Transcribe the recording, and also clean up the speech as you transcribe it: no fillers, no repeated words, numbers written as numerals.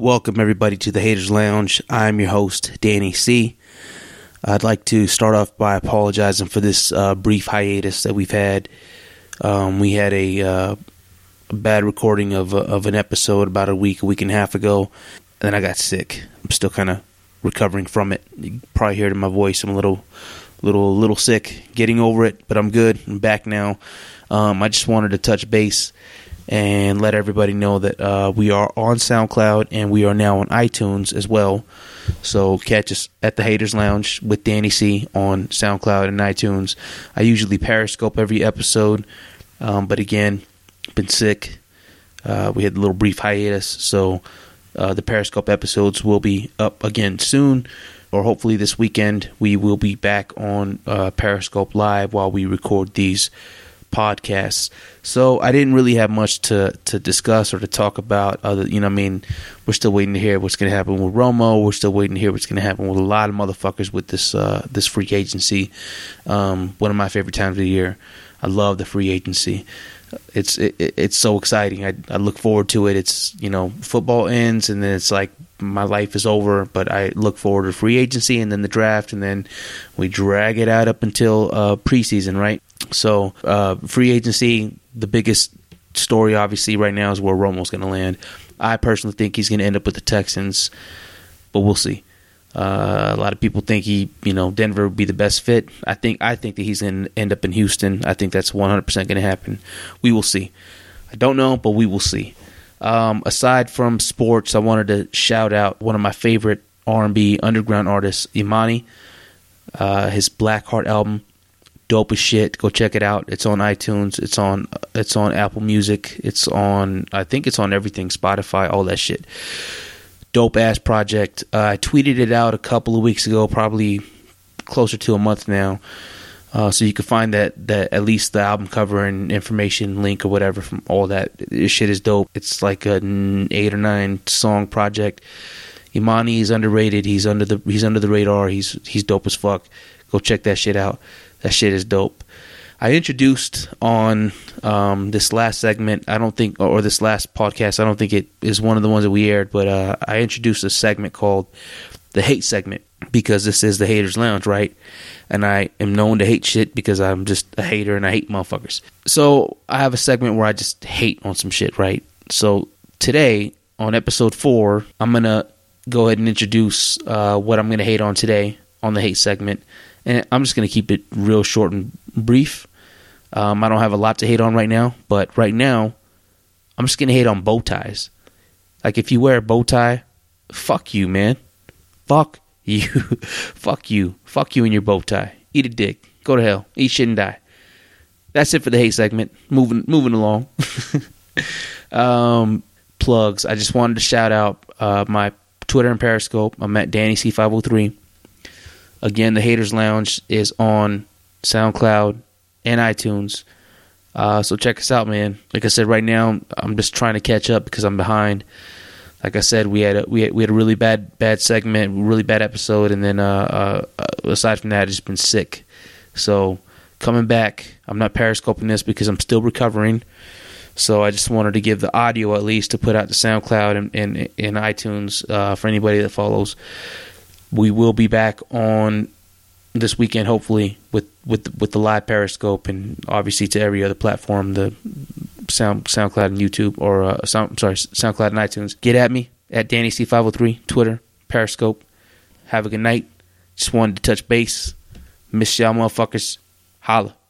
Welcome everybody to the Haters Lounge. I'm your host, Danny C. I'd like to start off by apologizing for this brief hiatus that we've had. We had a bad recording of an episode about a week and a half ago, and then I got sick. I'm still kind of recovering from it. You can probably hear it in my voice. I'm a little sick, getting over it, but I'm good. I'm back now. I just wanted to touch base and let everybody know that we are on SoundCloud and we are now on iTunes as well. So catch us at the Haters Lounge with Danny C on SoundCloud and iTunes. I usually Periscope every episode, but again, been sick. We had a little brief hiatus, so the Periscope episodes will be up again soon, or hopefully this weekend. We will be back on Periscope Live while we record these podcasts. So I didn't really have much to discuss or to talk about. Other, we're still waiting to hear what's going to happen with Romo. We're still waiting to hear what's going to happen with a lot of motherfuckers with this this free agency. One of my favorite times of the year. I love the free agency. It's so exciting. I look forward to it. It's football ends and then it's like my life is over, but I look forward to free agency and then the draft, and then we drag it out up until preseason, right? So free agency, the biggest story obviously right now is where Romo's going to land. I personally think he's going to end up with the Texans, but we'll see. A lot of people think Denver would be the best fit. I think that he's going to end up in Houston. I think that's 100% going to happen. We will see. I don't know, but we will see. Aside from sports, I wanted to shout out one of my favorite R&B underground artists, Emanny. His BlackHeart album, dope as shit. Go check it out. It's on iTunes. It's on Apple Music. I think it's on everything, Spotify, all that shit. Dope ass project. I tweeted it out a couple of weeks ago, probably closer to a month now. So you can find that at least the album cover and information link or whatever from all that. This shit is dope. It's like an 8 or 9 song project. Emanny is underrated. He's under the radar. He's dope as fuck. Go check that shit out. That shit is dope. I introduced on this last segment, this last podcast, I don't think it is one of the ones that we aired, but I introduced a segment called the hate segment, because this is the Haters Lounge, right? And I am known to hate shit because I'm just a hater and I hate motherfuckers. So I have a segment where I just hate on some shit, right? So today, on episode 4, I'm going to go ahead and introduce what I'm going to hate on today on the hate segment. And I'm just going to keep it real short and brief. I don't have a lot to hate on right now, but right now, I'm just going to hate on bow ties. Like, if you wear a bow tie, fuck you, man. Fuck you. Fuck you. Fuck you and your bow tie. Eat a dick. Go to hell. Eat shit and die. That's it for the hate segment. Moving along. Plugs. I just wanted to shout out my Twitter and Periscope. I'm at dannyc503. Again, the Haters Lounge is on SoundCloud and iTunes. So check us out, man. Like I said, right now I'm just trying to catch up because I'm behind. Like I said, we had a really bad segment, really bad episode, and then aside from that, I've just been sick. So coming back, I'm not Periscoping this because I'm still recovering. So I just wanted to give the audio at least to put out to SoundCloud and iTunes for anybody that follows. We will be back on this weekend, hopefully, with the live Periscope, and obviously to every other platform, the SoundCloud and YouTube, or SoundCloud and iTunes. Get at me at dannyc503, Twitter, Periscope. Have a good night. Just wanted to touch base. Miss y'all motherfuckers. Holla.